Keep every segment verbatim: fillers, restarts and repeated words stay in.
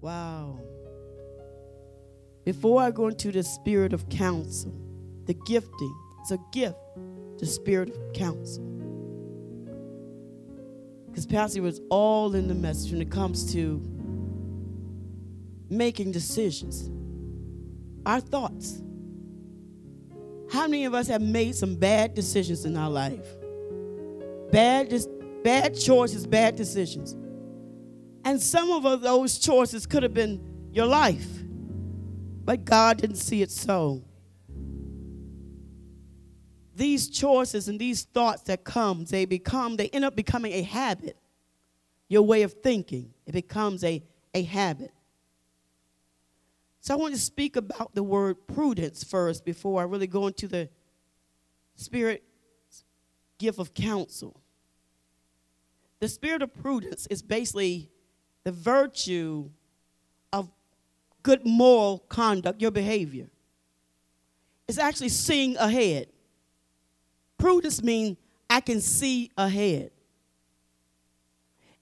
Wow. Before I go into the spirit of counsel, the gifting, it's a gift, the spirit of counsel. Because Pastor was all in the message when it comes to making decisions. Our thoughts. How many of us have made some bad decisions in our life? Bad, bad choices, bad decisions. And some of those choices could have been your life, but God didn't see it so. These choices and these thoughts that come, they become, they end up becoming a habit. Your way of thinking, it becomes a, a habit. So I want to speak about the word prudence first before I really go into the spirit gift of counsel. The spirit of prudence is basically the virtue of good moral conduct, your behavior. It's actually seeing ahead. Prudence means I can see ahead.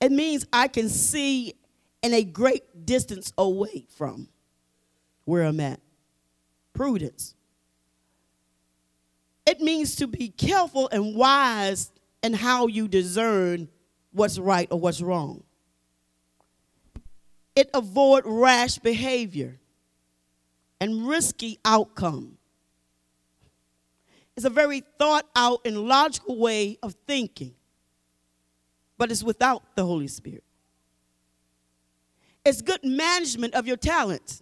It means I can see in a great distance away from where I'm at. Prudence. It means to be careful and wise in how you discern what's right or what's wrong. It avoids rash behavior and risky outcome. It's a very thought out and logical way of thinking, but it's without the Holy Spirit. It's good management of your talents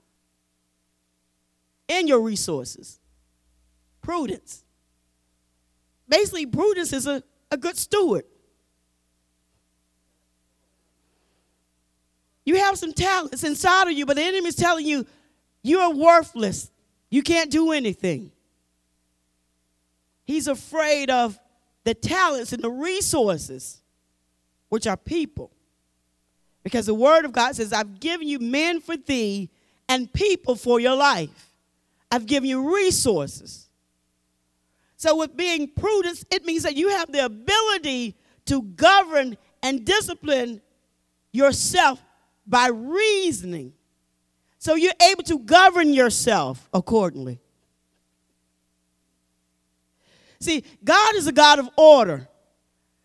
and your resources. Prudence. Basically, prudence is a, a good steward. You have some talents inside of you, but the enemy is telling you, you are worthless. You can't do anything. He's afraid of the talents and the resources, which are people. Because the word of God says, I've given you men for thee and people for your life. I've given you resources. So with being prudent, it means that you have the ability to govern and discipline yourself by reasoning. So you're able to govern yourself accordingly. See, God is a God of order.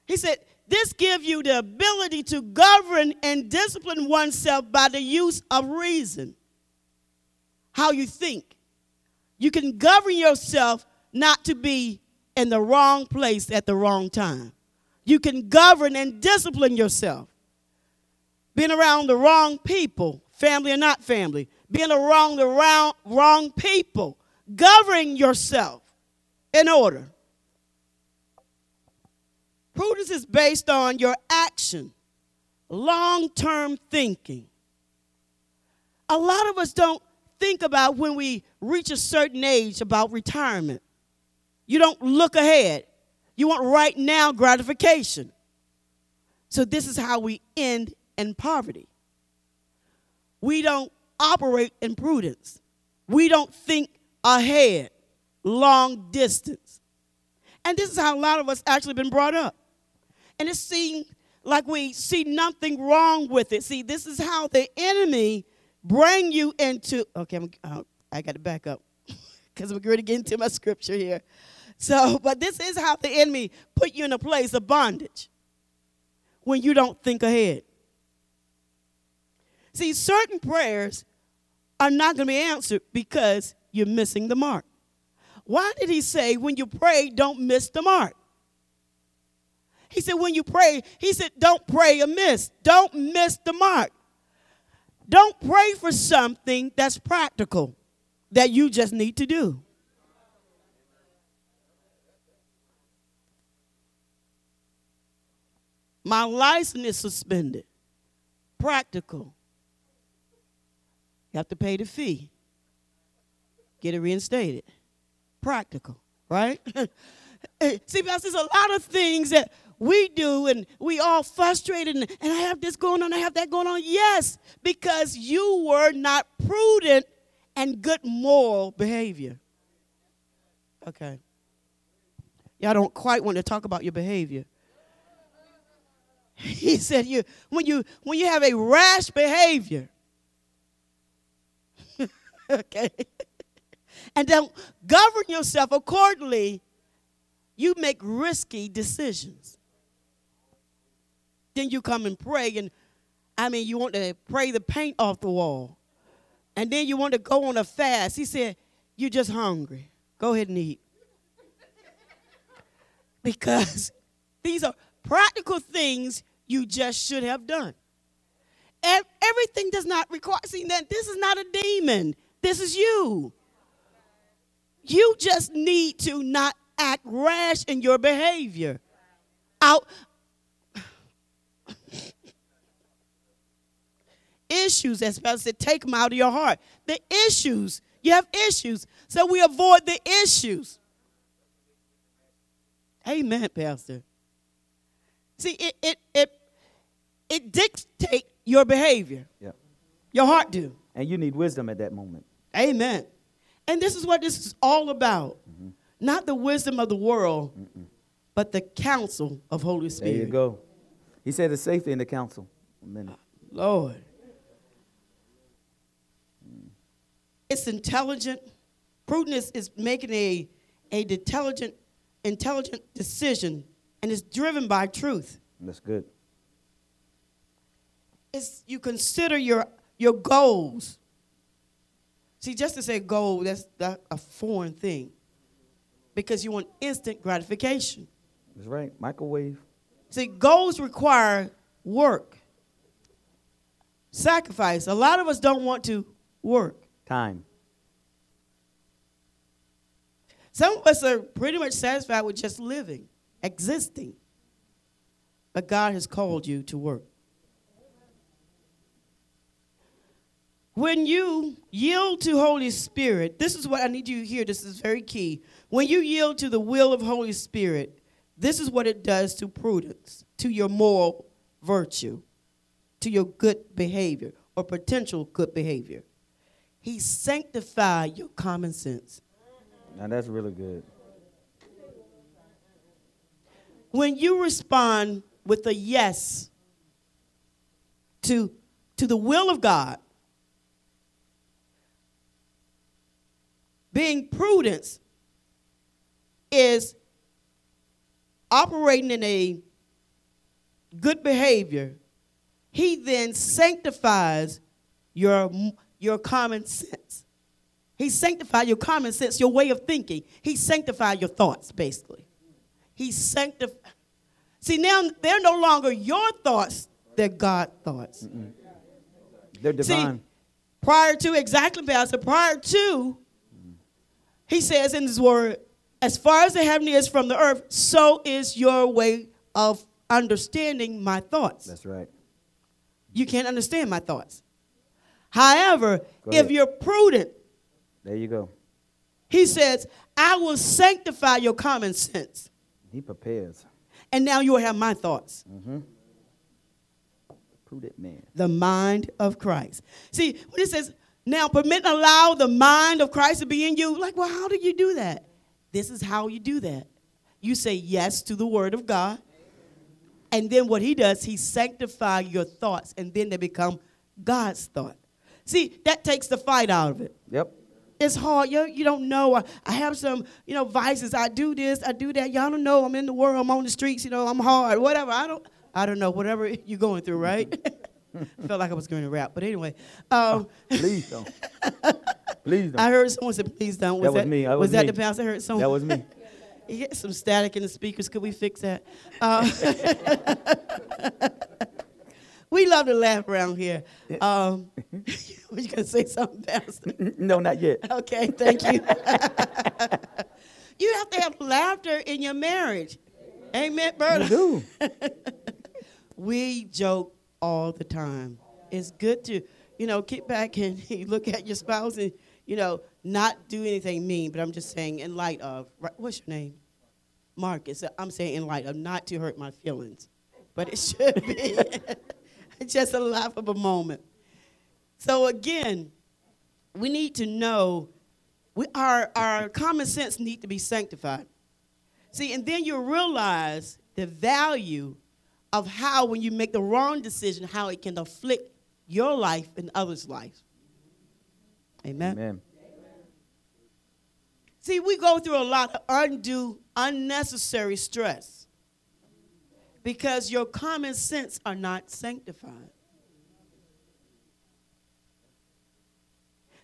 He said, this gives you the ability to govern and discipline oneself by the use of reason. How you think. You can govern yourself not to be in the wrong place at the wrong time. You can govern and discipline yourself. Being around the wrong people, family or not family, being around the wrong, wrong people, governing yourself in order. Prudence is based on your action, long-term thinking. A lot of us don't think about when we reach a certain age about retirement. You don't look ahead. You want right now gratification. So this is how we end in poverty. We don't operate in prudence. We don't think ahead, long distance. And this is how a lot of us actually been brought up. And it seems like we see nothing wrong with it. See, this is how the enemy bring you into, okay, I'm, oh, I got to back up because we're going to get into my scripture here. So, but this is how the enemy put you in a place of bondage when you don't think ahead. See, certain prayers are not going to be answered because you're missing the mark. Why did he say when you pray, don't miss the mark? He said when you pray, he said don't pray amiss. Don't miss the mark. Don't pray for something that's practical that you just need to do. My license is suspended. Practical. You have to pay the fee. Get it reinstated. Practical, right? See, because there's a lot of things that we do, and we all frustrated, and, and I have this going on, I have that going on. Yes, because you were not prudent and good moral behavior. Okay. Y'all don't quite want to talk about your behavior. He said, "You when you when you have a rash behavior, Okay? And then govern yourself accordingly. You make risky decisions. Then you come and pray, and I mean, you want to pray the paint off the wall. And then you want to go on a fast. He said, you're just hungry. Go ahead and eat. Because these are practical things you just should have done. And everything does not require, see, that this is not a demon. This is you. You just need to not act rash in your behavior. Out issues, as Pastor said, take them out of your heart. The issues, you have issues, so we avoid the issues. Amen, Pastor. See, it it it it dictates your behavior. Yeah. Your heart do. And you need wisdom at that moment. Amen. And this is what this is all about. Mm-hmm. Not the wisdom of the world, mm-mm, but the counsel of Holy Spirit. There you go. He said there's safety in the counsel. Amen. Lord. Mm. It's intelligent. Prudence is making a, a intelligent, intelligent decision, and it's driven by truth. That's good. It's, you consider your, your goals. See, just to say goal, that's not a foreign thing, because you want instant gratification. That's right, microwave. See, goals require work, sacrifice. A lot of us don't want to work. Time. Some of us are pretty much satisfied with just living, existing. But God has called you to work. When you yield to Holy Spirit, this is what I need you to hear. This is very key. When you yield to the will of Holy Spirit, this is what it does to prudence, to your moral virtue, to your good behavior or potential good behavior. He sanctifies your common sense. Now that's really good. When you respond with a yes to, to the will of God, being prudent is operating in a good behavior. He then sanctifies your, your common sense. He sanctified your common sense, your way of thinking. He sanctified your thoughts, basically. He sanctified. See, now they're no longer your thoughts. They're God's thoughts. Mm-mm. They're divine. See, prior to, exactly, Pastor, prior to, he says in his word, as far as the heaven is from the earth, so is your way of understanding my thoughts. That's right. You can't understand my thoughts. However, go if ahead. You're prudent, there you go. He says, I will sanctify your common sense. He prepares. And now you will have my thoughts. Mm-hmm. Prudent man. The mind of Christ. See, when it says, now permit and allow the mind of Christ to be in you, like, well, how do you do that? This is how you do that. You say yes to the word of God. And then what he does, he sanctifies your thoughts, and then they become God's thought. See, that takes the fight out of it. Yep. It's hard. You, you don't know. I, I have some, you know, vices. I do this. I do that. Y'all don't know. I'm in the world. I'm on the streets. You know, I'm hard. Whatever. I don't I don't know. Whatever you're going through, right? Felt like I was going to rap. But anyway. Um, oh, please don't. Please don't. I heard someone say, please don't. Was that, was that me. That was, was that me. The pastor? I heard someone. That was me. You get some static in the speakers. Could we fix that? Uh, we love to laugh around here. Um, were you going to say something, Pastor? No, not yet. Okay, thank you. You have to have laughter in your marriage. Amen, brother? You do. We joke all the time. It's good to, you know, get back and look at your spouse and, you know, not do anything mean, but I'm just saying in light of, what's your name? Marcus. I'm saying in light of, not to hurt my feelings, but it should be just a laughable moment. So again, we need to know we, our, our common sense need to be sanctified. See, and then you'll realize the value of how when you make the wrong decision, how it can afflict your life and others' life. Amen. Amen. See, we go through a lot of undue, unnecessary stress because your common sense are not sanctified.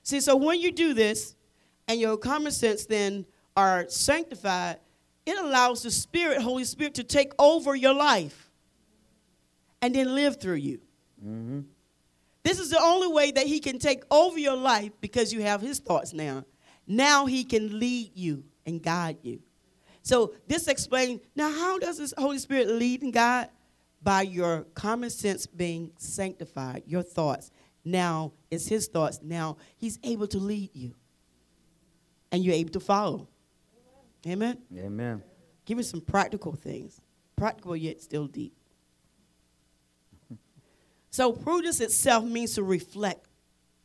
See, so when you do this and your common sense then are sanctified, it allows the Spirit, Holy Spirit, to take over your life and then live through you. Mm-hmm. This is the only way that he can take over your life because you have his thoughts now. Now he can lead you and guide you. So this explains, now how does this Holy Spirit lead and guide? By your common sense being sanctified, your thoughts. Now it's his thoughts. Now he's able to lead you. And you're able to follow. Amen? Amen. Give me some practical things. Practical yet still deep. So prudence itself means to reflect,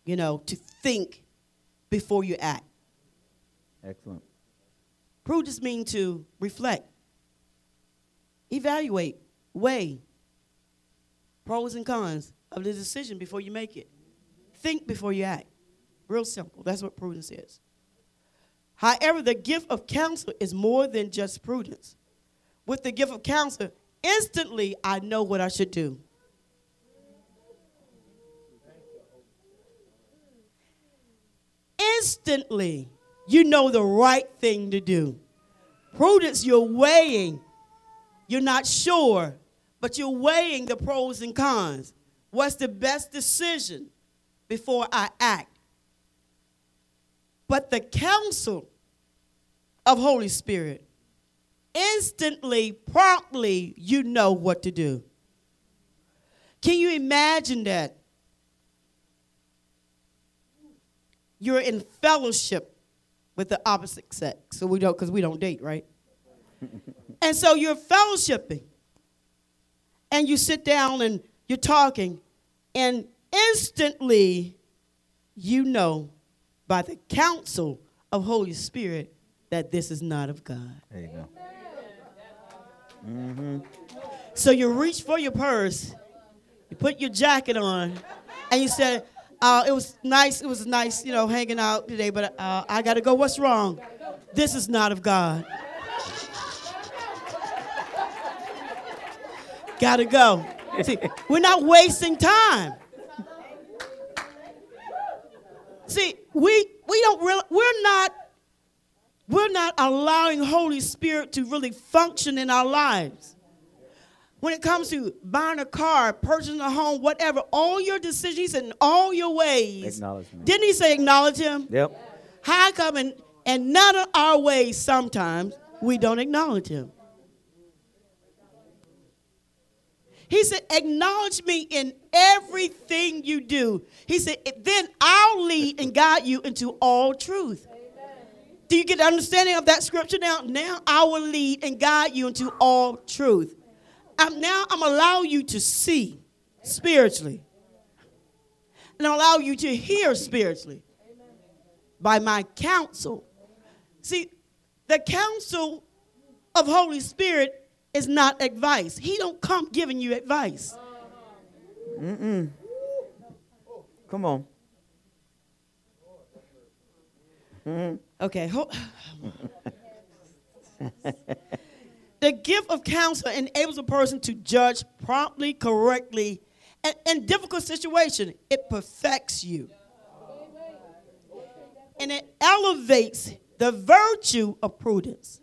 you know, to think before you act. Excellent. Prudence means to reflect, evaluate, weigh pros and cons of the decision before you make it. Think before you act. Real simple. That's what prudence is. However, the gift of counsel is more than just prudence. With the gift of counsel, instantly I know what I should do. Instantly, you know the right thing to do. Prudence, you're weighing. You're not sure, but you're weighing the pros and cons. What's the best decision before I act? But the counsel of Holy Spirit, instantly, promptly, you know what to do. Can you imagine that? You're in fellowship with the opposite sex, so we don't, because we don't date, right? And so you're fellowshipping, and you sit down and you're talking, and instantly you know by the counsel of Holy Spirit that this is not of God. There you go. Mm-hmm. So you reach for your purse, you put your jacket on, and you say, Uh, it was nice, it was nice, you know, hanging out today, but uh, I got to go. What's wrong? This is not of God. Got to go. See, we're not wasting time. See, we we don't really, we're not, we're not allowing Holy Spirit to really function in our lives. When it comes to buying a car, purchasing a home, whatever, all your decisions and all your ways. Acknowledgement. Didn't he say acknowledge him? Yep. How come and, and none of our ways sometimes we don't acknowledge him? He said, acknowledge me in everything you do. He said, then I'll lead and guide you into all truth. Amen. Do you get the understanding of that scripture now? Now I will lead and guide you into all truth. I'm now I'm allowing you to see spiritually and allow you to hear spiritually by my counsel. See, the counsel of Holy Spirit is not advice. He don't come giving you advice. Mm-mm. Come on. Mm-hmm. Okay. Hold. The gift of counsel enables a person to judge promptly, correctly, and in difficult situations. It perfects you. And it elevates the virtue of prudence.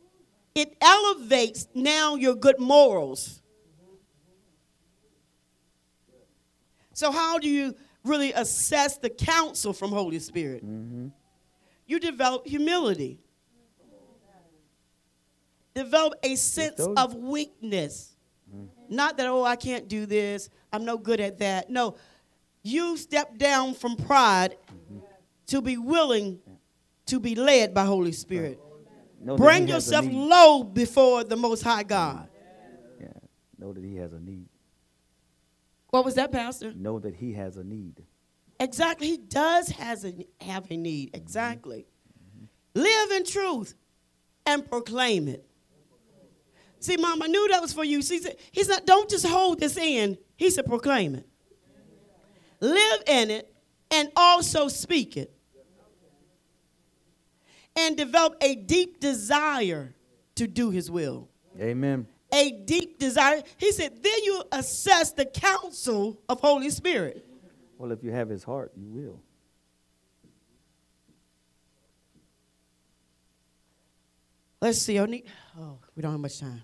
It elevates now your good morals. So how do you really assess the counsel from Holy Spirit? Mm-hmm. You develop humility. Develop a sense of weakness. Mm. Not that, oh, I can't do this. I'm no good at that. No, you step down from pride mm-hmm. to be willing to be led by Holy Spirit. Right. Bring yourself low before the Most High God. Yeah. Know that he has a need. What was that, Pastor? Know that he has a need. Exactly. He does has a, have a need. Exactly. Mm-hmm. Live in truth and proclaim it. See, Mom, I knew that was for you. She said, he said, don't just hold this in. He said, proclaim it. Live in it and also speak it. and develop a deep desire to do his will. Amen. A deep desire. He said, then you assess the counsel of Holy Spirit. Well, if you have his heart, you will. Let's see. I need, oh, we don't have much time.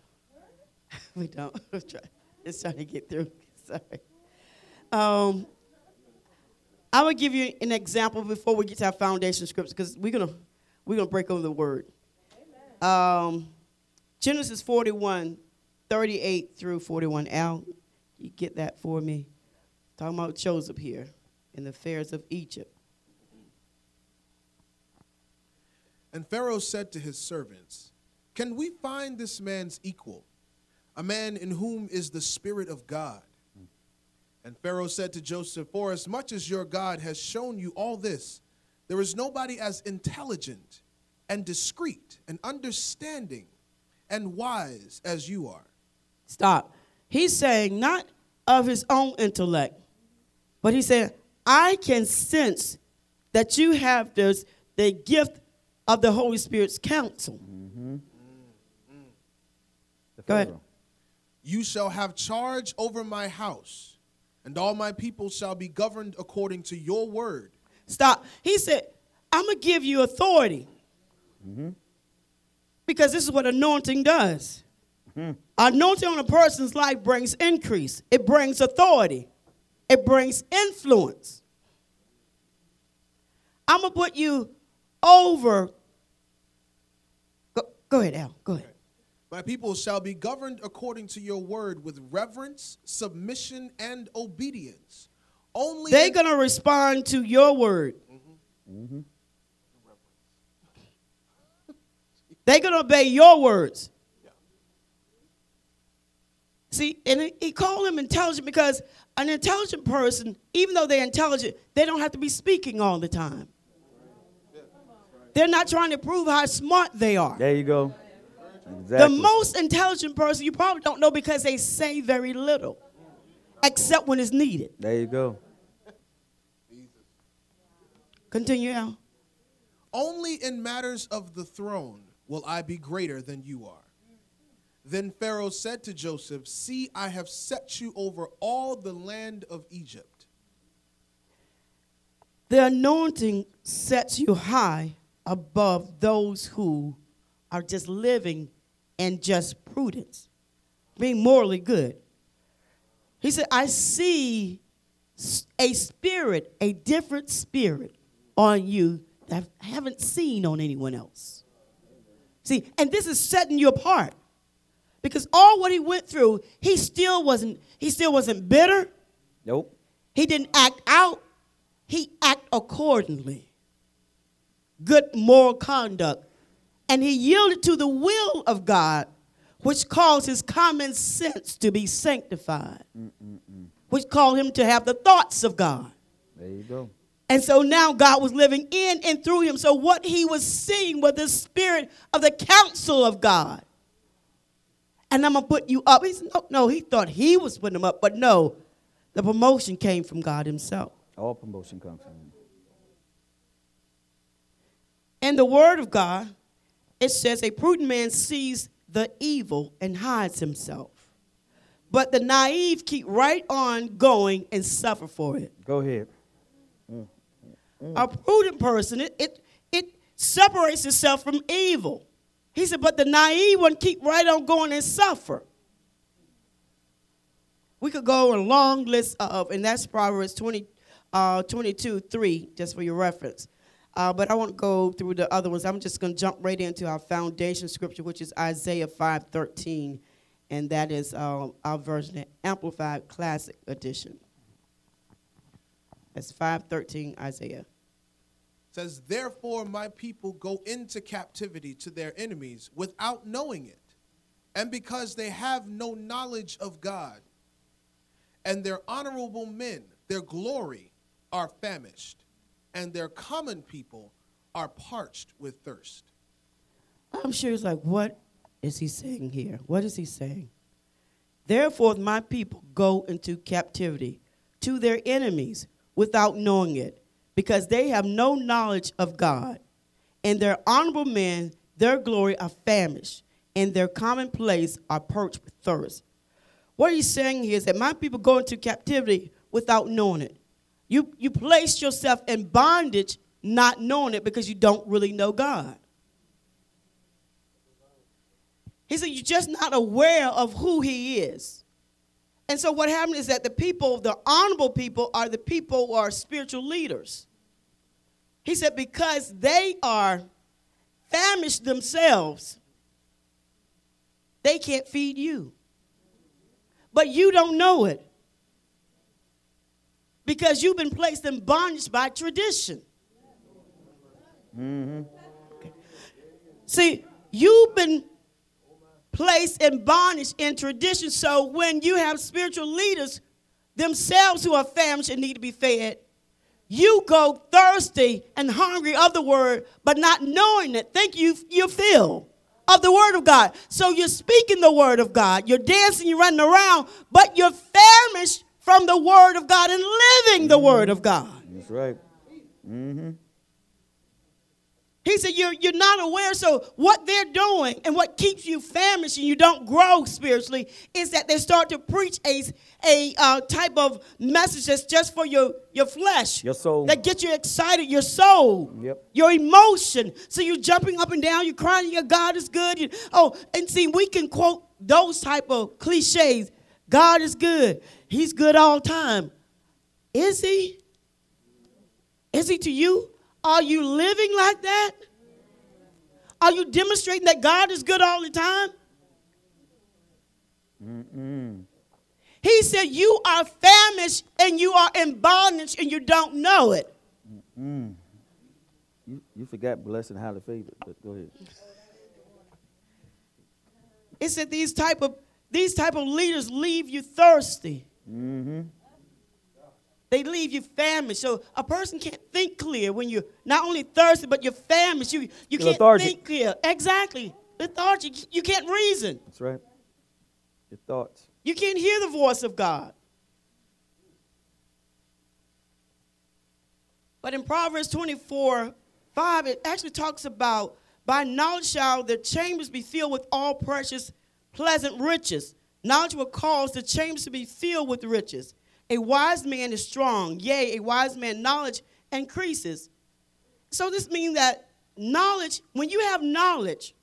We don't. It's trying to get through. Sorry. Um, I will give you an example before we get to our foundation scripts, because we're gonna we're gonna break over the word. Um, Genesis forty-one, thirty-eight through forty-one. Al, you get that for me? Talking about Joseph here in the affairs of Egypt. And Pharaoh said to his servants, "Can we find this man's equal, a man in whom is the Spirit of God?" And Pharaoh said to Joseph, "For as much as your God has shown you all this, there is nobody as intelligent and discreet and understanding and wise as you are." Stop. He's saying not of his own intellect, but he said, I can sense that you have this the gift of the Holy Spirit's counsel. Mm-hmm. Mm-hmm. Go ahead. You shall have charge over my house, and all my people shall be governed according to your word. Stop. He said, I'm going to give you authority. Mm-hmm. Because this is what anointing does. Mm-hmm. Anointing on a person's life brings increase. It brings authority. It brings influence. I'm going to put you over. Go, go ahead, Al. Go ahead. My people shall be governed according to your word with reverence, submission, and obedience. Only they're in- going to respond to your word. Mm-hmm. Mm-hmm. They're going to obey your words. Yeah. See, and he called them intelligent because an intelligent person, even though they're intelligent, they don't have to be speaking all the time. Yeah. They're not trying to prove how smart they are. There you go. Exactly. The most intelligent person you probably don't know because they say very little, except when it's needed. There you go. Continue now. Only in matters of the throne will I be greater than you are. Then Pharaoh said to Joseph, "See, I have set you over all the land of Egypt." The anointing sets you high above those who are just living in just prudence, being morally good. He said, I see a spirit, a different spirit on you that I haven't seen on anyone else. See, and this is setting you apart. Because all what he went through, he still wasn't, he still wasn't bitter. Nope. He didn't act out. He acted accordingly. Good moral conduct. And he yielded to the will of God, which caused his common sense to be sanctified, Mm-mm-mm. which called him to have the thoughts of God. There you go. And so now God was living in and through him. So what he was seeing was the spirit of the counsel of God. And I'm going to put you up. He said, no, no, he thought he was putting him up, but no, the promotion came from God himself. All promotion comes from him. And the word of God, it says, a prudent man sees the evil and hides himself. But the naive keep right on going and suffer for it. Go ahead. Mm. Mm. A prudent person, it, it, it separates itself from evil. He said, but the naive one keep right on going and suffer. We could go a long list of, and that's Proverbs twenty, uh, twenty-two, three, just for your reference. Uh, but I won't go through the other ones. I'm just going to jump right into our foundation scripture, which is Isaiah five thirteen, and that is uh, our version of Amplified Classic Edition. That's five thirteen, Isaiah. It says, "Therefore my people go into captivity to their enemies without knowing it, and because they have no knowledge of God, and their honorable men, their glory, are famished, and their common people are parched with thirst." I'm sure it's like, what is he saying here? What is he saying? Therefore, my people go into captivity to their enemies without knowing it, because they have no knowledge of God, and their honorable men, their glory are famished, and their commonplace are parched with thirst. What he's saying here is that my people go into captivity without knowing it. You, you place yourself in bondage not knowing it because you don't really know God. He said, you're just not aware of who he is. And so what happened is that the people, the honorable people, are the people who are spiritual leaders. He said, because they are famished themselves, they can't feed you. But you don't know it because you've been placed in bondage by tradition. Mm-hmm. Okay. See, you've been placed in bondage in tradition, so when you have spiritual leaders themselves who are famished and need to be fed, you go thirsty and hungry of the word, but not knowing it. Think you, you're filled of the word of God. So you're speaking the word of God. You're dancing, you're running around, but you're famished from the word of God and living the mm-hmm. word of God. That's right. Mm-hmm. He said, you're, you're not aware. So what they're doing and what keeps you famished and you don't grow spiritually is that they start to preach a, a uh, type of message that's just for your, your flesh. Your soul. That gets you excited, your soul, yep. your emotion. So you're jumping up and down, you're crying, your God is good. You, oh, and see, we can quote those type of cliches. God is good. He's good all time. Is he? Is he to you? Are you living like that? Are you demonstrating that God is good all the time? Mm-mm. He said you are famished and you are in bondage and you don't know it. Mm-mm. You, you forgot blessing, highly favored, but go ahead. It said these type of, these type of leaders leave you thirsty. Mm-hmm. They leave you famished. So a person can't think clear when you're not only thirsty, but you're famished. You, you can't lethargic. Think clear. Exactly. Lethargic. You can't reason. That's right. Your thoughts. You can't hear the voice of God. But in Proverbs twenty-four five, it actually talks about, by knowledge shall the chambers be filled with all precious, pleasant riches. Knowledge will cause the chambers to be filled with riches. A wise man is strong. Yea, a wise man's knowledge increases. So this means that knowledge, when you have knowledge,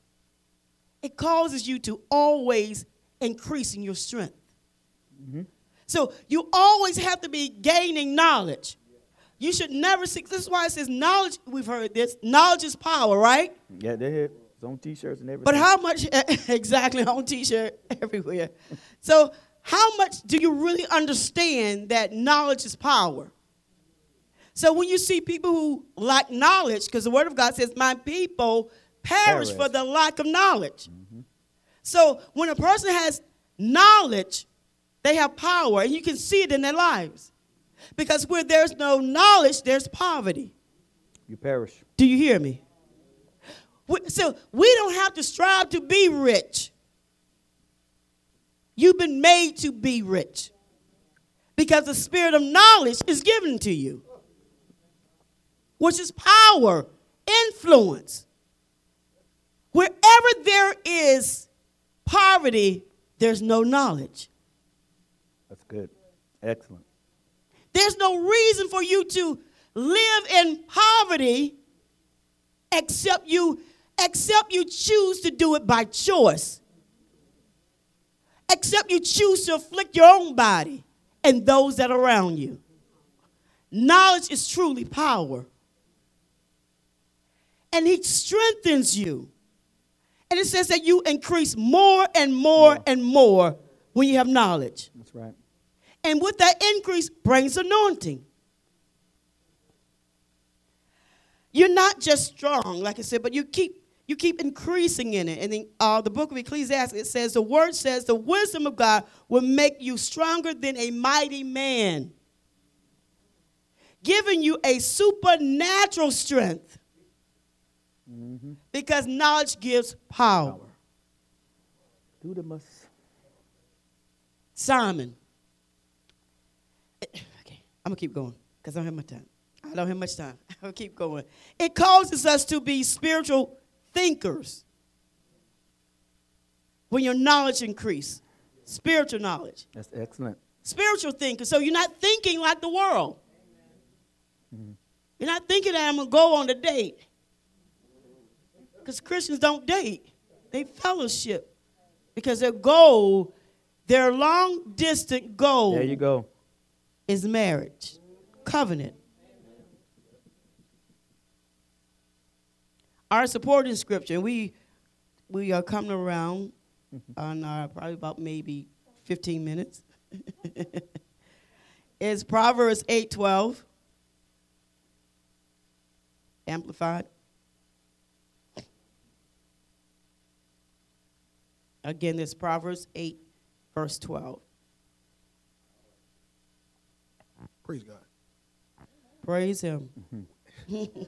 it causes you to always increase in your strength. Mm-hmm. So you always have to be gaining knowledge. You should never seek. This is why it says knowledge. We've heard this. Knowledge is power, right? Yeah, they have it's on T-shirts and everything. But how much, exactly, on T-shirt everywhere. So how much do you really understand that knowledge is power? So when you see people who lack knowledge, because the word of God says, my people perish, perish. for the lack of knowledge. Mm-hmm. So when a person has knowledge, they have power, and you can see it in their lives. Because where there's no knowledge, there's poverty. You perish. Do you hear me? So we don't have to strive to be rich. You've been made to be rich because the spirit of knowledge is given to you, which is power, influence. Wherever there is poverty, there's no knowledge. That's good. Excellent. There's no reason for you to live in poverty except you, except you choose to do it by choice. Except you choose to afflict your own body and those that are around you. Knowledge is truly power. And he strengthens you. And it says that you increase more and more yeah. and more when you have knowledge. That's right. And with that increase brings anointing. You're not just strong, like I said, but you keep You keep increasing in it. And in uh, the book of Ecclesiastes, it says, the word says, the wisdom of God will make you stronger than a mighty man, giving you a supernatural strength mm-hmm. because knowledge gives power. power. Simon. Okay, I'm going to keep going because I don't have my time. I don't have much time. I'll keep going. It causes us to be spiritual thinkers. When your knowledge increases, spiritual knowledge. That's excellent. Spiritual thinkers. So you're not thinking like the world. Mm-hmm. You're not thinking that I'm going to go on a date. Because Christians don't date. They fellowship. Because their goal, their long distance goal. There you go. Is marriage. Covenant. Our supporting scripture, we we are coming around on our probably about maybe fifteen minutes. It's Proverbs eight twelve. Amplified. Again, it's Proverbs eight, verse twelve. Praise God. Praise him. Mm-hmm.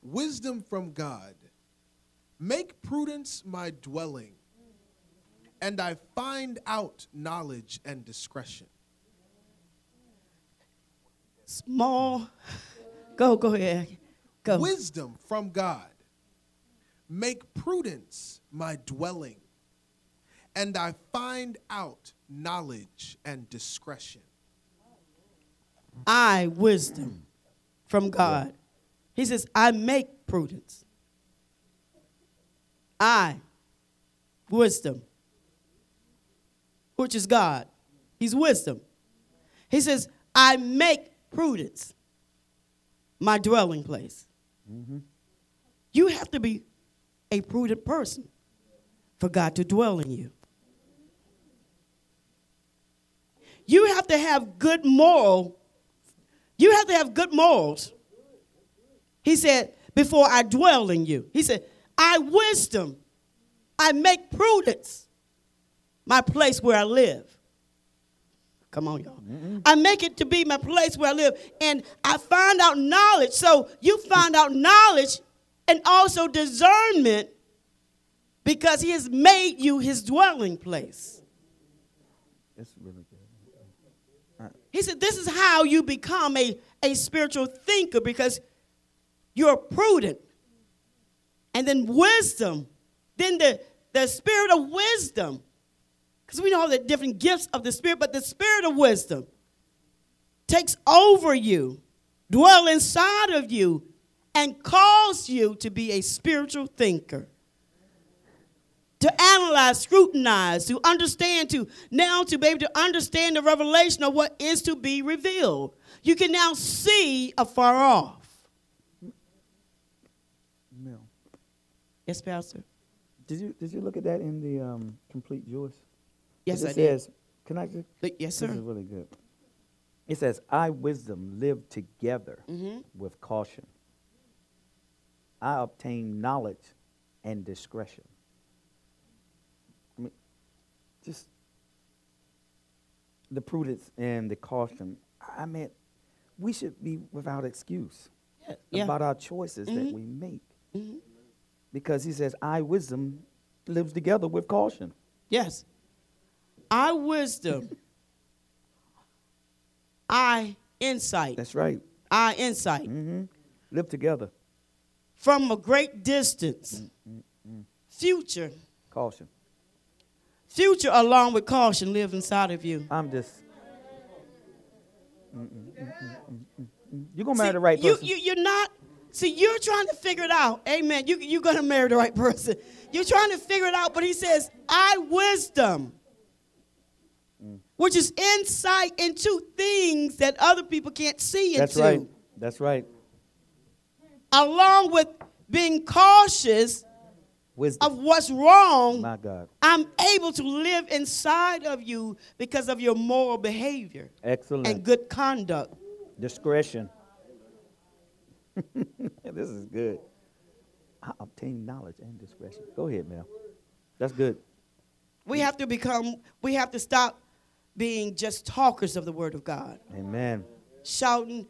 Wisdom from God. Make prudence my dwelling, and I find out knowledge and discretion. Small. Go, go ahead. Go. Wisdom from God. Make prudence my dwelling, and I find out knowledge and discretion. I, wisdom from God. He says, I make prudence. I, wisdom, which is God. He's wisdom. He says, I make prudence my dwelling place. Mm-hmm. You have to be a prudent person for God to dwell in you. You have to have good moral. You have to have good morals. He said, before I dwell in you. He said, I wisdom, I make prudence my place where I live. Come on, y'all. Mm-hmm. I make it to be my place where I live. And I find out knowledge. So you find out knowledge. And also discernment, because he has made you his dwelling place. That's really good. Right. He said this is how you become a, a spiritual thinker, because you're prudent. And then wisdom, then the, the spirit of wisdom, because we know the different gifts of the spirit, but the spirit of wisdom takes over you, dwell inside of you, and cause you to be a spiritual thinker, to analyze, scrutinize, to understand, to now to be able to understand the revelation of what is to be revealed. You can now see afar off. Mel. Yes, Pastor. Did you did you look at that in the um, Complete Jewish? Yes, it I says, did. Can I just? Yes, sir. This is really good. It says, "I wisdom live together mm-hmm. with caution. I obtain knowledge and discretion." I mean, just the prudence and the caution. I mean, we should be without excuse yeah, yeah. about our choices mm-hmm. that we make. Mm-hmm. Because he says, I, wisdom, lives together with caution. Yes. I, wisdom. I, insight. That's right. I, insight. Mm-hmm. Live together. From a great distance. Mm, mm, mm. Future. Caution. Future along with caution live inside of you. I'm just. Mm, mm, mm, mm, mm, mm. You're going to marry the right person. You, you, you're not. See, you're trying to figure it out. Amen. You, you're going to marry the right person. You're trying to figure it out, but he says, I wisdom, mm. which is insight into things that other people can't see into. That's right. That's right. Along with being cautious wisdom. Of what's wrong, my God. I'm able to live inside of you because of your moral behavior. Excellent. And good conduct. Discretion. This is good. I obtain knowledge and discretion. Go ahead, Mel. That's good. We have to become, we have to stop being just talkers of the word of God. Amen. Shouting.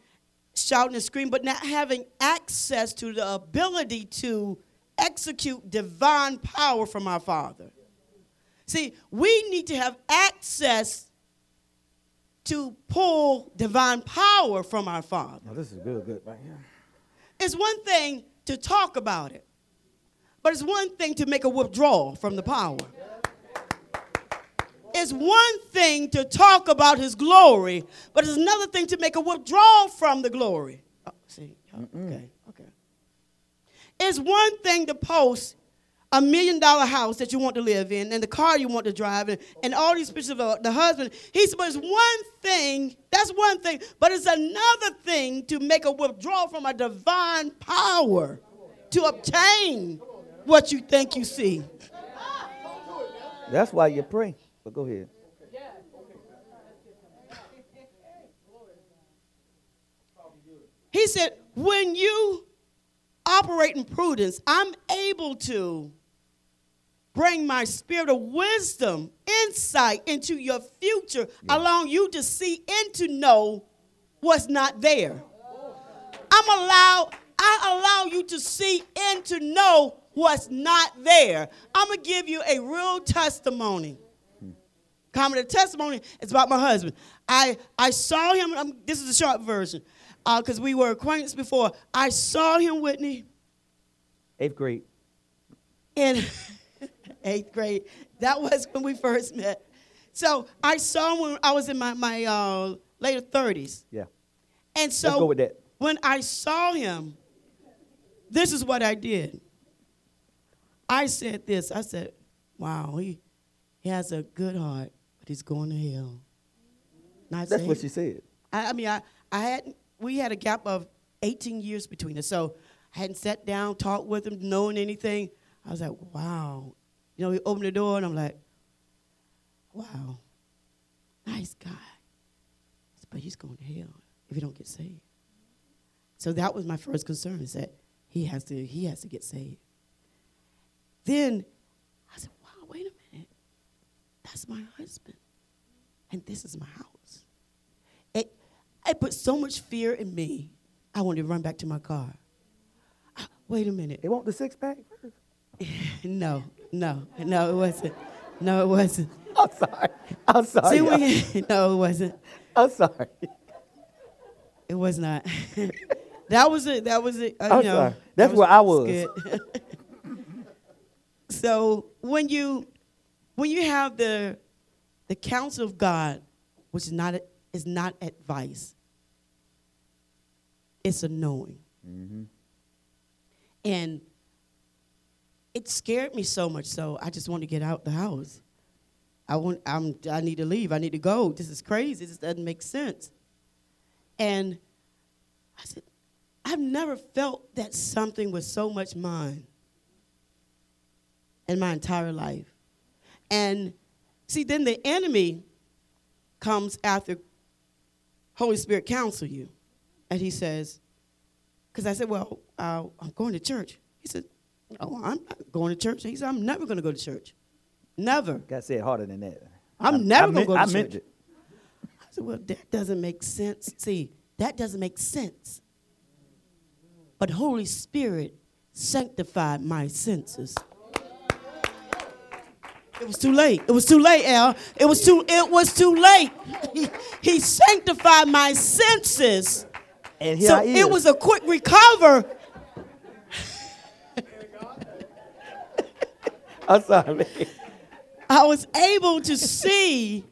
Shouting and screaming, but not having access to the ability to execute divine power from our Father. See, we need to have access to pull divine power from our Father. Now, this is good, good right here. It's one thing to talk about it, but it's one thing to make a withdrawal from the power. It's one thing to talk about his glory, but it's another thing to make a withdrawal from the glory. Oh, see, okay, okay. It's one thing to post a million dollar house that you want to live in and the car you want to drive and, and all these pictures of the husband. He's but it's one thing, that's one thing, but it's another thing to make a withdrawal from a divine power to obtain what you think you see. That's why you pray. But go ahead. He said, when you operate in prudence, I'm able to bring my spirit of wisdom, insight into your future, yeah. allowing you to see and to know what's not there. I'm allowed, I allow you to see and to know what's not there. I'm going to give you a real testimony. Common testimony is about my husband. I, I saw him. I'm, this is a short version because uh, we were acquaintances before. I saw him, Whitney. Eighth grade. In eighth grade. That was when we first met. So I saw him when I was in my, my uh, later thirties. Yeah. And so let's go with that. When I saw him, this is what I did. I said this. I said, wow, he, he has a good heart. He's going to hell. Not That's saved. What she said. I, I mean, I, I hadn't. We had a gap of eighteen years between us, so I hadn't sat down, talked with him, known anything. I was like, wow. You know, he opened the door, and I'm like, wow, nice guy. But he's going to hell if he don't get saved. So that was my first concern: is that he has to, he has to get saved. Then I said, wow, wait a minute. That's my husband, and this is my house. It, it put so much fear in me, I wanted to run back to my car. I, wait a minute. They want the six-pack? no, no, no, it wasn't. No, it wasn't. I'm sorry. I'm sorry. See, we, no, it wasn't. I'm sorry. It was not. that was it. That was it. Uh, I'm no, sorry. That's that where I was. So when you... When you have the the counsel of God, which is not is not advice, it's a knowing. Mm-hmm. And it scared me so much, so I just wanted to get out the house. I want I'm I need to leave. I need to go. This is crazy. This doesn't make sense. And I said, I've never felt that something was so much mine in my entire life. And see, then the enemy comes after Holy Spirit counsel you. And he says, because I said, well, uh, I'm going to church. He said, oh, I'm not going to church. He said, I'm never going to go to church. Never. Got said harder than that. I'm I, never going to go to I church. I meant it. I said, well, that doesn't make sense. See, that doesn't make sense. But Holy Spirit sanctified my senses. It was too late. It was too late, Al. It was too it was too late. He, he sanctified my senses. And here so I it was a quick recover. I'm sorry. I was able to see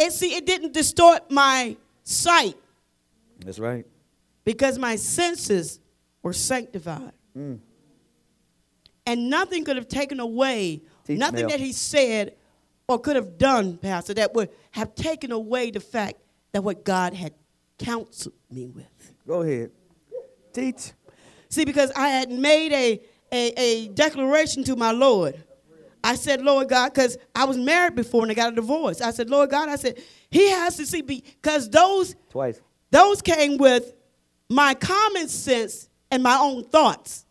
and see it didn't distort my sight. That's right. Because my senses were sanctified. Mm. And nothing could have taken away Teach Nothing mail. that he said or could have done, Pastor, that would have taken away the fact that what God had counseled me with. Go ahead. Teach. See, because I had made a, a, a declaration to my Lord. I said, Lord God, because I was married before and I got a divorce. I said, Lord God, I said, he has to see me because those, Twice. those came with my common sense and my own thoughts,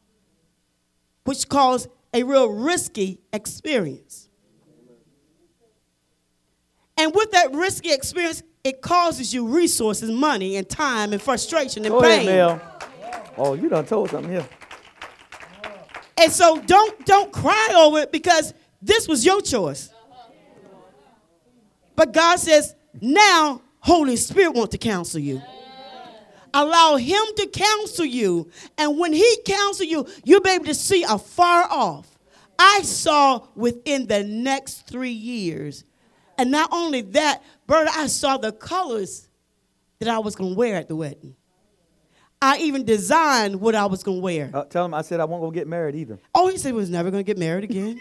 which caused a real risky experience. And with that risky experience, it causes you resources, money, and time, and frustration, and Go pain. Ahead, oh, you done told something here. And so don't, don't cry over it because this was your choice. But God says, now Holy Spirit wants to counsel you. Allow him to counsel you. And when he counsels you, you'll be able to see afar off. I saw within the next three years. And not only that, brother, I saw the colors that I was going to wear at the wedding. I even designed what I was going to wear. Uh, tell him I said I won't go get married either. Oh, he said he was never going to get married again.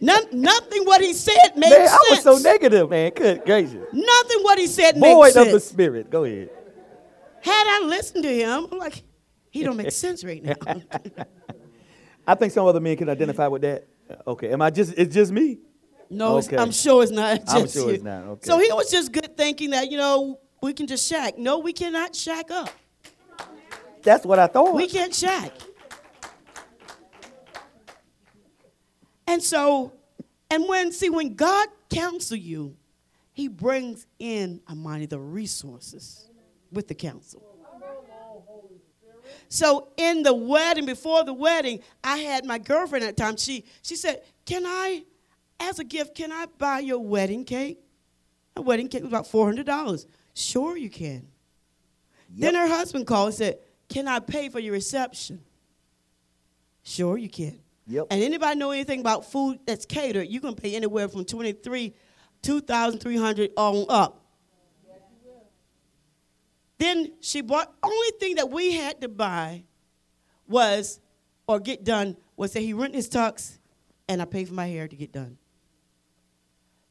None, nothing what he said made man, sense. I was so negative, man. Good gracious. Nothing what he said made sense. Void of the spirit. Go ahead. Had I listened to him, I'm like, he don't make sense right now. I think some other men can identify with that. Okay, am I just, it's just me? No, okay. I'm sure it's not just I'm sure you. It's not, okay. So he was just good thinking that, you know, we can just shack. No, we cannot shack up. That's what I thought. We can't shack. And so, and when, see, when God counsels you, he brings in, I mind, the resources with the counsel. So in the wedding, before the wedding, I had my girlfriend at the time. She, she said, can I, as a gift, can I buy your wedding cake? Her wedding cake was about four hundred dollars. Sure you can. Yep. Then her husband called and said, can I pay for your reception? Sure you can. Yep. And anybody know anything about food that's catered, you can pay anywhere from twenty-three, two thousand three hundred dollars on up. Then she bought, only thing that we had to buy was, or get done, was that he rented his tux and I paid for my hair to get done.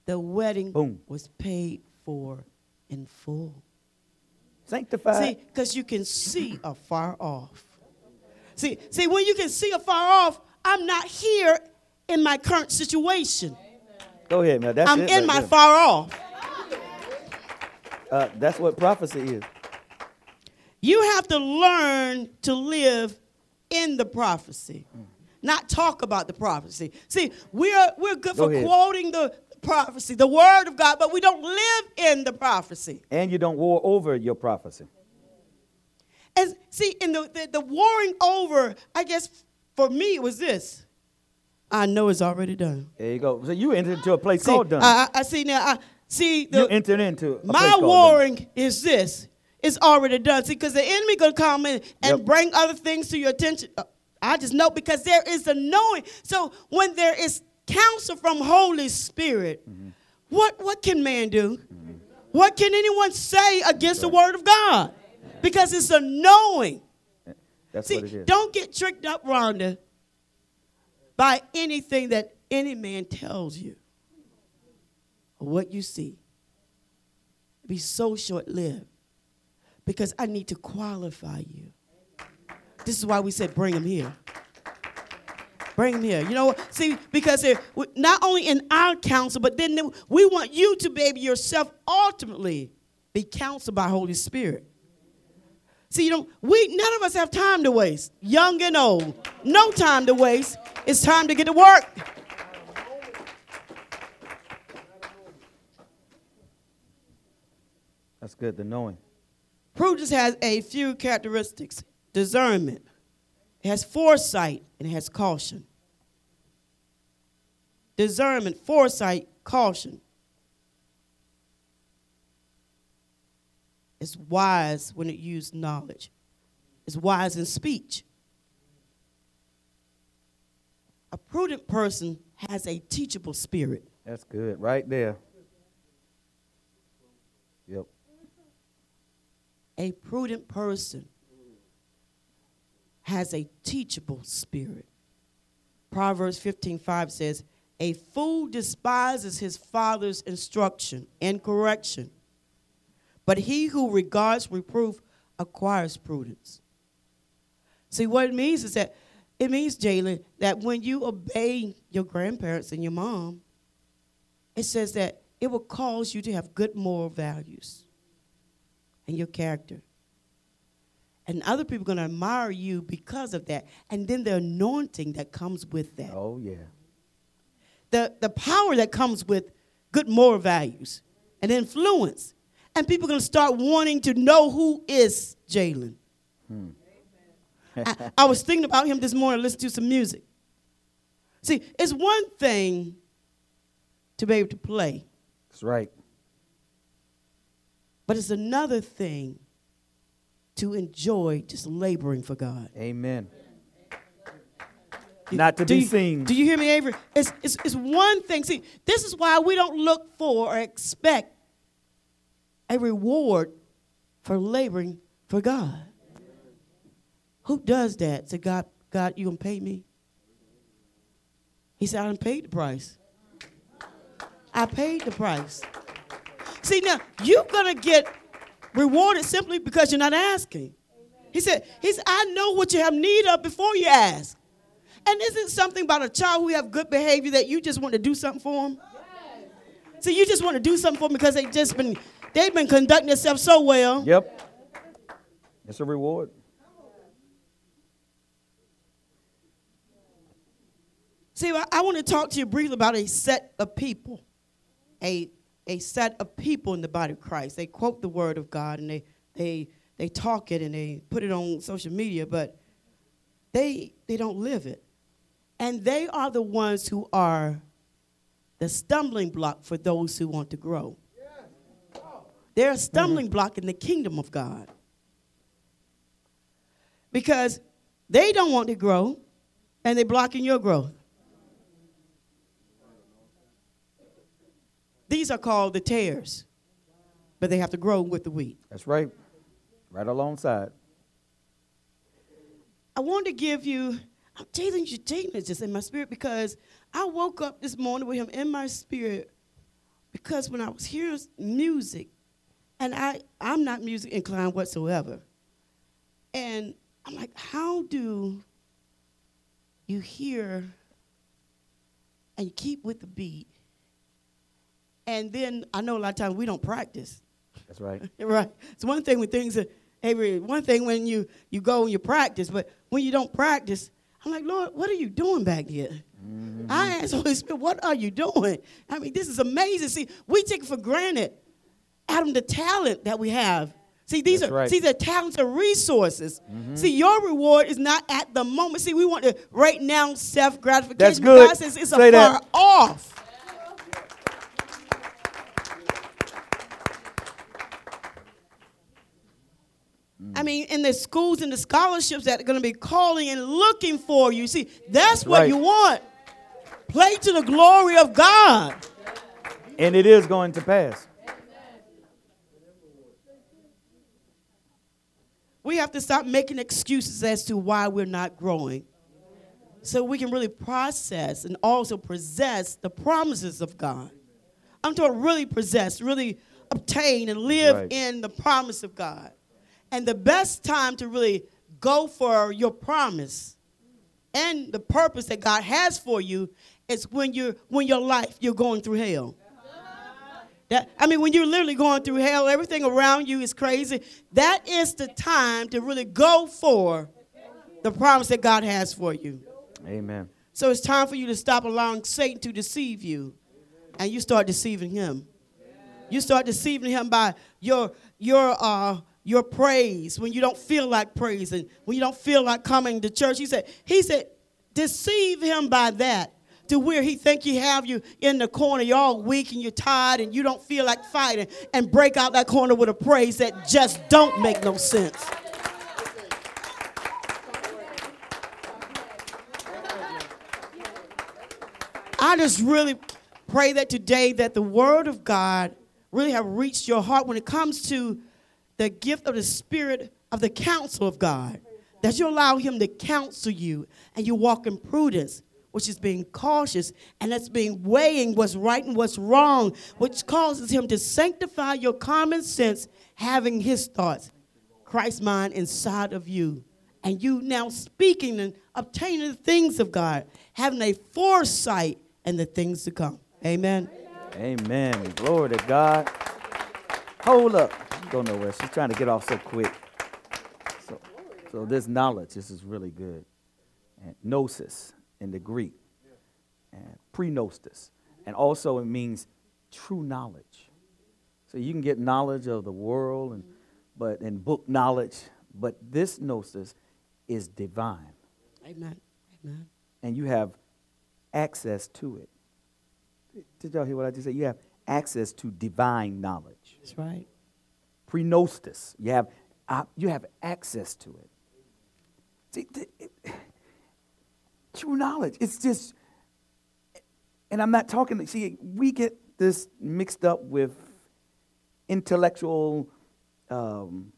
The wedding Boom. was paid for in full. Sanctified. See, because you can see afar off. See, see, when you can see afar off, I'm not here in my current situation. Go ahead, man. That's I'm it, in right my there. Far off. Uh, that's what prophecy is. You have to learn to live in the prophecy, not talk about the prophecy. See, we're we're good Go for ahead. quoting the prophecy, the word of God, but we don't live in the prophecy. And you don't war over your prophecy. And see, in the, the, the warring over, I guess for me it was this. I know it's already done. There you go. So you entered into a place see, called done. I, I see now. I see. The, you entered into a my place called warring done. Is this. It's already done. See, because the enemy going to come in and yep. bring other things to your attention. I just know because there is a knowing. So when there is counsel from Holy Spirit, mm-hmm. what, what can man do? Mm-hmm. What can anyone say against right. the word of God? Amen. Because it's a knowing. That's See, what it is. Don't get tricked up, Rhonda, by anything that any man tells you or what you see. Be so short-lived. Because I need to qualify you. This is why we said bring him here. Bring him here. You know, see, because not only in our counsel, but then we want you to, baby, yourself ultimately be counseled by Holy Spirit. See, you know, we none of us have time to waste, young and old. No time to waste. It's time to get to work. That's good, the knowing. Prudence has a few characteristics. Discernment. It has foresight and it has caution. Discernment, foresight, caution. It's wise when it uses knowledge. It's wise in speech. A prudent person has a teachable spirit. That's good, right there. Yep. A prudent person has a teachable spirit. Proverbs fifteen five says, a fool despises his father's instruction and correction, but he who regards reproof acquires prudence. See, what it means is that, it means, Jalen, that when you obey your grandparents and your mom, it says that it will cause you to have good moral values. And your character. And other people are going to admire you because of that. And then the anointing that comes with that. Oh, yeah. The, the power that comes with good moral values and influence. And people are going to start wanting to know who is Jalen. Hmm. I, I was thinking about him this morning, listening to some music. See, it's one thing to be able to play. That's right. But it's another thing to enjoy just laboring for God. Amen. Not to do be you, seen. Do you hear me, Avery? It's, it's, it's one thing. See, this is why we don't look for or expect a reward for laboring for God. Amen. Who does that? Say, God, God, you going to pay me? He said, I done paid the price. I paid the price. See, now, you're going to get rewarded simply because you're not asking. He said, he said, I know what you have need of before you ask. And isn't something about a child who have good behavior that you just want to do something for them? Yes. So you just want to do something for them because they've just been, they've been conducting themselves so well. Yep. It's a reward. See, I, I want to talk to you briefly about a set of people, a a set of people in the body of Christ. They quote the word of God and they they they talk it and they put it on social media, but they they don't live it. And they are the ones who are the stumbling block for those who want to grow. They're a stumbling mm-hmm. block in the kingdom of God. Because they don't want to grow, and they're blocking your growth. These are called the tares, but they have to grow with the wheat. That's right. Right alongside. I wanted to give you, I'm telling you, Jayden is just in my spirit because I woke up this morning with him in my spirit because when I was hearing music, and I, I'm not music inclined whatsoever, and I'm like, how do you hear and keep with the beat? And then I know a lot of times we don't practice. That's right. Right. It's one thing when things are, hey, one thing when you, you go and you practice, but when you don't practice, I'm like, Lord, what are you doing back here? Mm-hmm. I asked Holy Spirit, what are you doing? I mean, this is amazing. See, we take it for granted, Adam, the talent that we have. See, these That's are right. see, the talents are resources. Mm-hmm. See, your reward is not at the moment. See, we want to right now self-gratification. That's good. God says it's Say a that. Far off. I mean, in the schools and the scholarships that are going to be calling and looking for you. See, that's, that's what right. you want. Play to the glory of God. And it is going to pass. We have to stop making excuses as to why we're not growing so we can really process and also possess the promises of God. I'm talking really possess, really obtain and live right. in the promise of God. And the best time to really go for your promise and the purpose that God has for you is when you're when your life you're going through hell. That, I mean, when you're literally going through hell, everything around you is crazy. That is the time to really go for the promise that God has for you. Amen. So it's time for you to stop allowing Satan to deceive you, and you start deceiving him. You start deceiving him by your your uh. Your praise, when you don't feel like praising, when you don't feel like coming to church. He said, he said, deceive him by that to where he think you have you in the corner. You're all weak and you're tired and you don't feel like fighting, and break out that corner with a praise that just don't make no sense. I just really pray that today that the word of God really have reached your heart when it comes to the gift of the spirit of the counsel of God, that you allow him to counsel you and you walk in prudence, which is being cautious, and that's being weighing what's right and what's wrong, which causes him to sanctify your common sense, having his thoughts, Christ's mind inside of you. And you now speaking and obtaining the things of God, having a foresight in the things to come. Amen. Amen. Glory to God. Hold up. Go nowhere. She's trying to get off so quick. So, so this knowledge, this is really good. And gnosis in the Greek, and pre-gnosis, and also it means true knowledge. So you can get knowledge of the world, and but and book knowledge, but this gnosis is divine. Amen. Amen. And you have access to it. Did y'all hear what I just said? You have access to divine knowledge. That's right. Prenostis. You have, uh, you have access to it. See, th- it, true knowledge. It's just, and I'm not talking, see, we get this mixed up with intellectual um,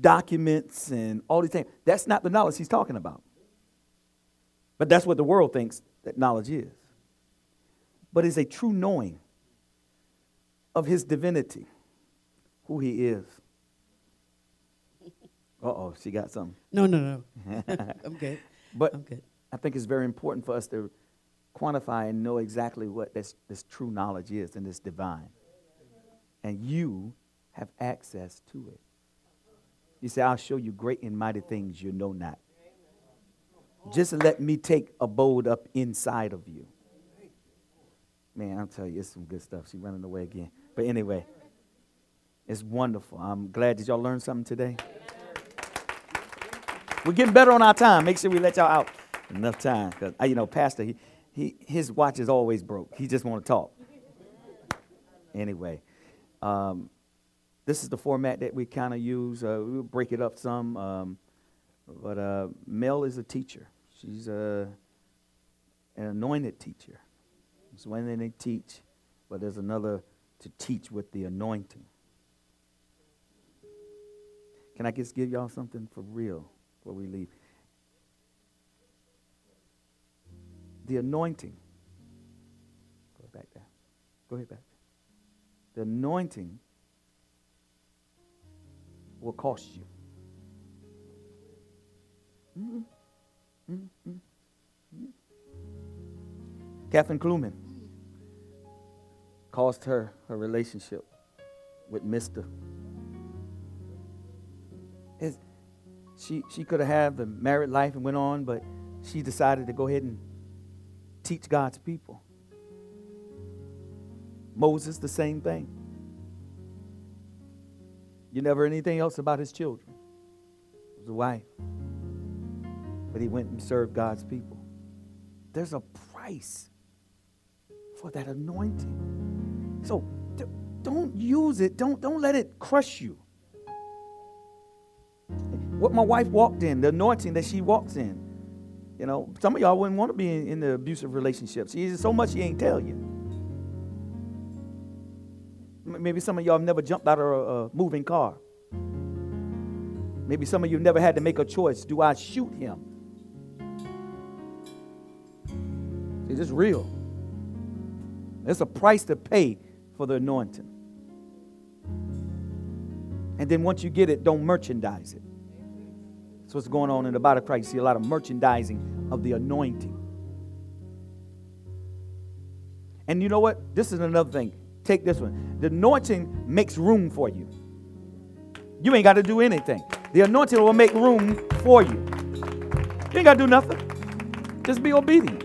documents and all these things. That's not the knowledge he's talking about. But that's what the world thinks that knowledge is. But it's a true knowing of his divinity, who he is. Uh-oh, she got something. No, no, no. I'm good. But I'm good. I think it's very important for us to quantify and know exactly what this, this true knowledge is and this divine. And you have access to it. You say, I'll show you great and mighty things you know not. Just let me take abode up inside of you. Man, I'll tell you, it's some good stuff. She's running away again. But anyway, it's wonderful. I'm glad. Did y'all learn something today? We're getting better on our time. Make sure we let y'all out enough time. Because, you know, Pastor, he, he, his watch is always broke. He just want to talk. Anyway, um, this is the format that we kind of use. Uh, we'll break it up some. Um, but uh, Mel is a teacher. She's a, an anointed teacher. It's one thing they teach, but there's another to teach with the anointing. Can I just give y'all something for real before we leave? The anointing. Go back there. Go ahead back there. The anointing will cost you. Mm-hmm. Mm-hmm. Mm-hmm. Catherine Kluman. Cost her her relationship with Mister It's, she she could have had the married life and went on, but she decided to go ahead and teach God's people. Moses, the same thing. You never heard anything else about his children. It was a wife. But he went and served God's people. There's a price for that anointing. So don't use it. Don't, don't let it crush you. What my wife walked in, the anointing that she walks in. You know, some of y'all wouldn't want to be in, in the abusive relationship. She's so much she ain't tell you. Maybe some of y'all have never jumped out of a moving car. Maybe some of you never had to make a choice. Do I shoot him? Is this real? There's a price to pay for the anointing. And then once you get it, don't merchandise it. That's what's going on in the body of Christ. You see a lot of merchandising of the anointing. And you know what? This is another thing. Take this one. The anointing makes room for you. You ain't got to do anything. The anointing will make room for you. You ain't got to do nothing. Just be obedient.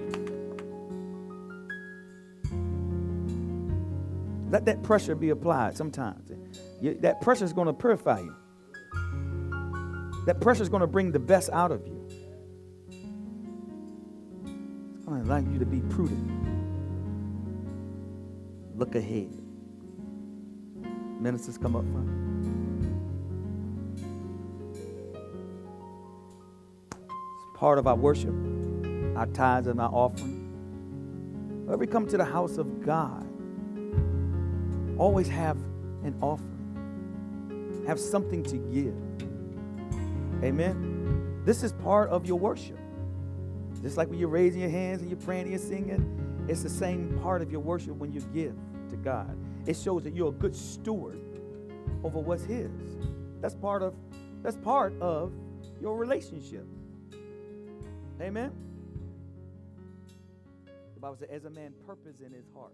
Let that pressure be applied sometimes. You, that pressure is going to purify you. That pressure is going to bring the best out of you. It's going to allow you to be prudent. Look ahead. Ministers, come up front. It's part of our worship, our tithes and our offering. Whenever we come to the house of God, always have an offering. Have something to give. Amen. This is part of your worship. Just like when you're raising your hands and you're praying and you're singing, it's the same part of your worship when you give to God. It shows that you're a good steward over what's his. That's part of, that's part of your relationship. Amen. The Bible says, as a man purpose in his heart.